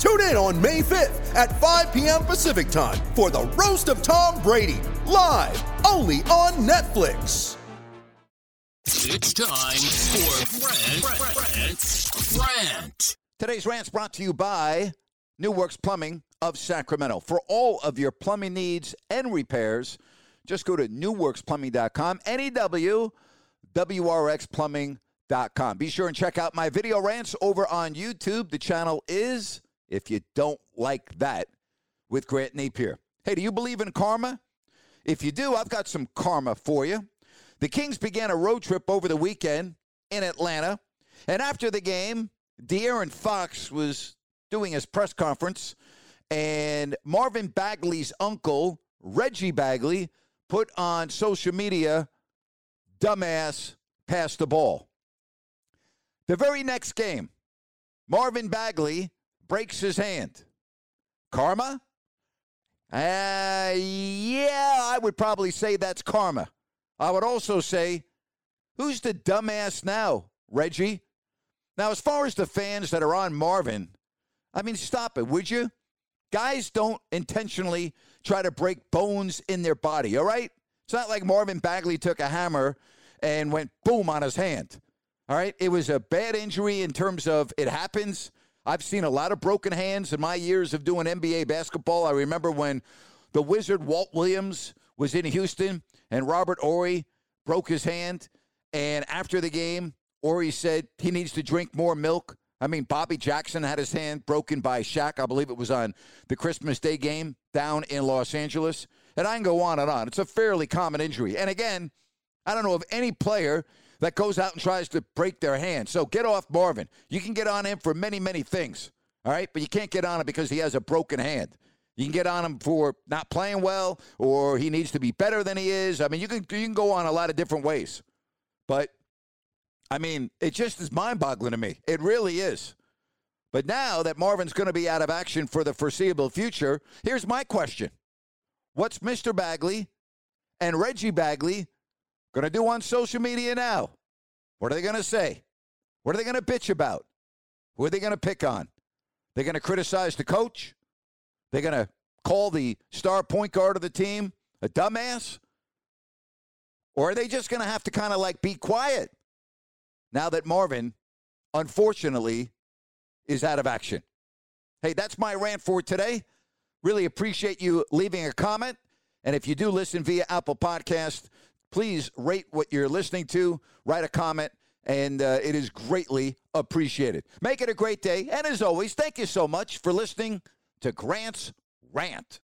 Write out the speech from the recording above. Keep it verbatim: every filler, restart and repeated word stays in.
Tune in on May fifth at five p.m. Pacific time for The Roast of Tom Brady, live only on Netflix. It's time for Grant's Rant. Today's Rant's brought to you by New Works Plumbing of Sacramento. For all of your plumbing needs and repairs, just go to new works plumbing dot com, N E W W R X plumbing dot com. Be sure and check out my video rants over on YouTube. The channel is, if you don't like that, with Grant Napier. Hey, do you believe in karma? If you do, I've got some karma for you. The Kings began a road trip over the weekend in Atlanta, and after the game, De'Aaron Fox was doing his press conference, and Marvin Bagley's uncle, Reggie Bagley, put on social media, "Dumbass, pass the ball." The very next game, Marvin Bagley breaks his hand. Karma? Uh, yeah, I would probably say that's karma. I would also say, who's the dumbass now, Reggie? Now, as far as the fans that are on Marvin, I mean, stop it, would you? Guys don't intentionally try to break bones in their body, all right? It's not like Marvin Bagley took a hammer and went boom on his hand, all right? It was a bad injury in terms of it happens. I've seen a lot of broken hands in my years of doing N B A basketball. I remember when the wizard Walt Williams was in Houston and Robert Ory broke his hand, and after the game, Ory said he needs to drink more milk. I mean, Bobby Jackson had his hand broken by Shaq. I believe it was on the Christmas Day game down in Los Angeles. And I can go on and on. It's a fairly common injury. And again, I don't know of any player that goes out and tries to break their hand. So get off Marvin. You can get on him for many, many things, all right? But you can't get on him because he has a broken hand. You can get on him for not playing well, or he needs to be better than he is. I mean, you can, you can go on a lot of different ways. But I mean, it just is mind-boggling to me. It really is. But now that Marvin's going to be out of action for the foreseeable future, here's my question. What's Mister Bagley and Reggie Bagley going to do on social media now? What are they going to say? What are they going to bitch about? Who are they going to pick on? They're going to criticize the coach? They're going to call the star point guard of the team a dumbass? Or are they just going to have to kind of like be quiet? Now that Marvin, unfortunately, is out of action. Hey, that's my rant for today. Really appreciate you leaving a comment. And if you do listen via Apple Podcast, please rate what you're listening to, write a comment, and uh, it is greatly appreciated. Make it a great day. And as always, thank you so much for listening to Grant's Rant.